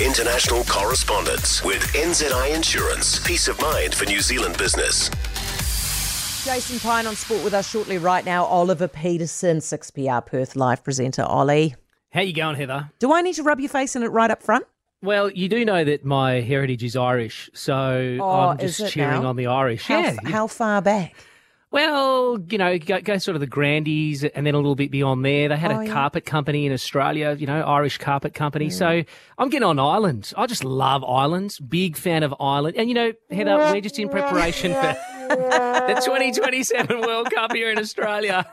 international correspondence with NZI Insurance. Peace of mind for New Zealand business. Jason Pine on Sport with us shortly. Right now, Oliver Peterson, 6PR Perth Live presenter. Ollie. How you going, Heather? Do I need to rub your face in it right up front? Well, you do know that my heritage is Irish, so I'm just cheering on the Irish. How far back? Well, you know, go sort of the Grandies and then a little bit beyond there. They had a carpet company in Australia, you know, Irish carpet company. Yeah. So I'm getting on islands. I just love islands. Big fan of Ireland. And, you know, Heather, we're just in preparation for the 2027 World Cup here in Australia.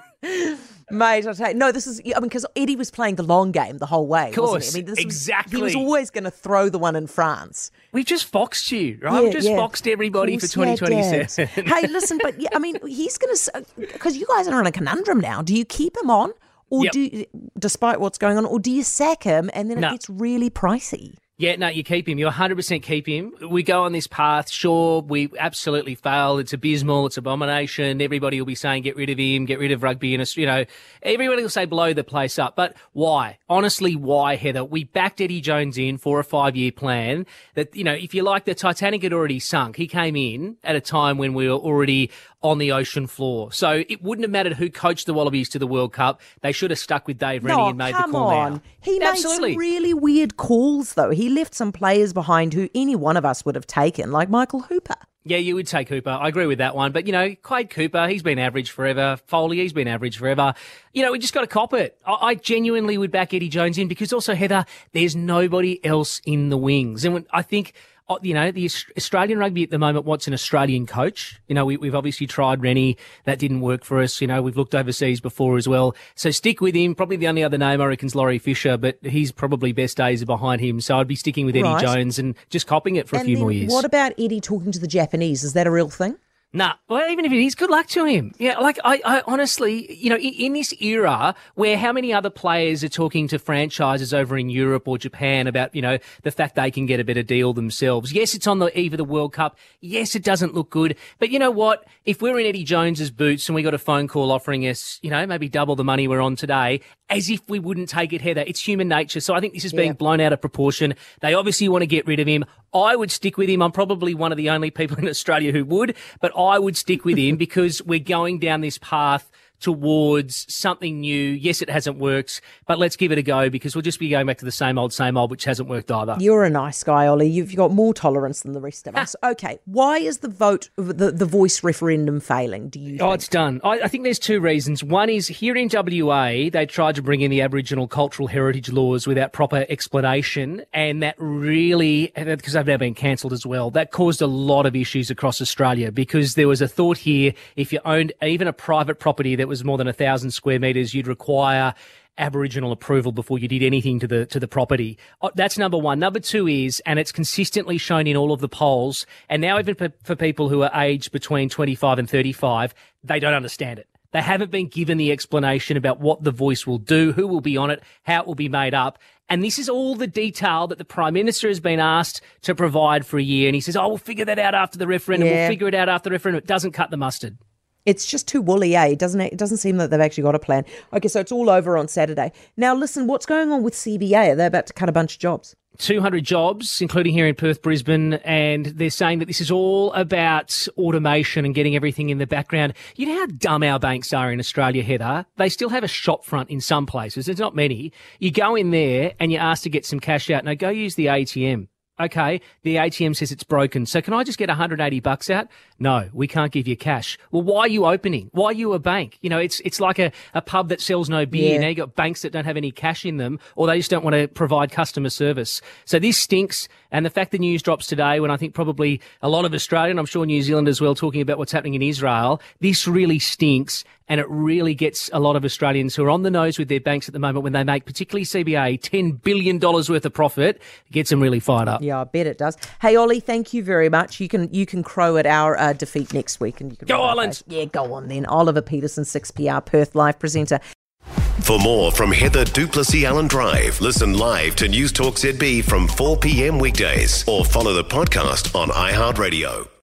Mate, because Eddie was playing the long game the whole way, wasn't he? I mean, exactly. He was always going to throw the one in France. We've just foxed you, right? We've just foxed everybody for 2027. Yeah, hey, listen, but yeah, I mean, he's going to – because you guys are in a conundrum now. Do you keep him on despite what's going on, or do you sack him and then it gets really pricey? Yeah, no, you keep him. You 100% keep him. We go on this path. Sure, we absolutely fail. It's abysmal. It's abomination. Everybody will be saying, get rid of him, get rid of rugby. And, you know, everybody will say, blow the place up. But why? Honestly, why, Heather? We backed Eddie Jones in for a 5-year plan that, you know, if you like, the Titanic had already sunk. He came in at a time when we were already on the ocean floor. So it wouldn't have mattered who coached the Wallabies to the World Cup. They should have stuck with Dave Rennie and made the call now. He made some really weird calls, though. He left some players behind who any one of us would have taken, like Michael Hooper. Yeah, you would take Hooper. I agree with that one. But, you know, Quade Cooper, he's been average forever. Foley, he's been average forever. You know, we just got to cop it. I genuinely would back Eddie Jones in because also, Heather, there's nobody else in the wings. And when, I think... you know, the Australian rugby at the moment wants an Australian coach. You know, we've obviously tried Rennie. That didn't work for us. You know, we've looked overseas before as well. So stick with him. Probably the only other name I reckon is Laurie Fisher, but he's probably best days are behind him. So I'd be sticking with Eddie Jones and just copying it for a few more years. What about Eddie talking to the Japanese? Is that a real thing? Nah, well, even if it is, good luck to him. Yeah, like, I honestly, you know, in this era where how many other players are talking to franchises over in Europe or Japan about, you know, the fact they can get a better deal themselves. Yes, it's on the eve of the World Cup. Yes, it doesn't look good. But you know what? If we're in Eddie Jones's boots and we got a phone call offering us, you know, maybe double the money we're on today, as if we wouldn't take it, Heather. It's human nature. So I think this is being blown out of proportion. They obviously want to get rid of him. I would stick with him. I'm probably one of the only people in Australia who would, but I would stick with him because we're going down this path towards something new. Yes, it hasn't worked, but let's give it a go because we'll just be going back to the same old, which hasn't worked either. You're a nice guy, Ollie. You've got more tolerance than the rest of us. Okay, why is the vote, the voice referendum failing, do you think? Oh, it's done. I think there's two reasons. One is here in WA, they tried to bring in the Aboriginal cultural heritage laws without proper explanation, and that really, because they've now been cancelled as well, that caused a lot of issues across Australia because there was a thought here, if you owned even a private property that was more than 1,000 square metres, you'd require Aboriginal approval before you did anything to the property. That's number one. Number two is, and it's consistently shown in all of the polls, and now even for people who are aged between 25 and 35, they don't understand it. They haven't been given the explanation about what the voice will do, who will be on it, how it will be made up. And this is all the detail that the Prime Minister has been asked to provide for a year. And he says, oh, we'll figure that out after the referendum. Yeah. We'll figure it out after the referendum. It doesn't cut the mustard. It's just too woolly, eh? It doesn't seem that they've actually got a plan. Okay, so it's all over on Saturday. Now, listen, what's going on with CBA? Are they about to cut a bunch of jobs? 200 jobs, including here in Perth, Brisbane, and they're saying that this is all about automation and getting everything in the background. You know how dumb our banks are in Australia, Heather? They still have a shop front in some places. There's not many. You go in there and you're asked to get some cash out. Now, go use the ATM. Okay, the ATM says it's broken. So can I just get $180 out? No, we can't give you cash. Well, why are you opening? Why are you a bank? You know, it's like a pub that sells no beer. Yeah. Now you got banks that don't have any cash in them, or they just don't want to provide customer service. So this stinks. And the fact the news drops today, when I think probably a lot of Australia, and I'm sure New Zealand as well, talking about what's happening in Israel, this really stinks. And it really gets a lot of Australians who are on the nose with their banks at the moment when they make, particularly CBA, $10 billion worth of profit, gets them really fired up. Yeah, I bet it does. Hey, Ollie, thank you very much. You can crow at our defeat next week. And you can go Islands! Yeah, go on then. Oliver Peterson, 6PR Perth Live presenter. For more from Heather Duplessy-Allen Drive, listen live to News Talk ZB from 4 p.m. weekdays or follow the podcast on iHeartRadio.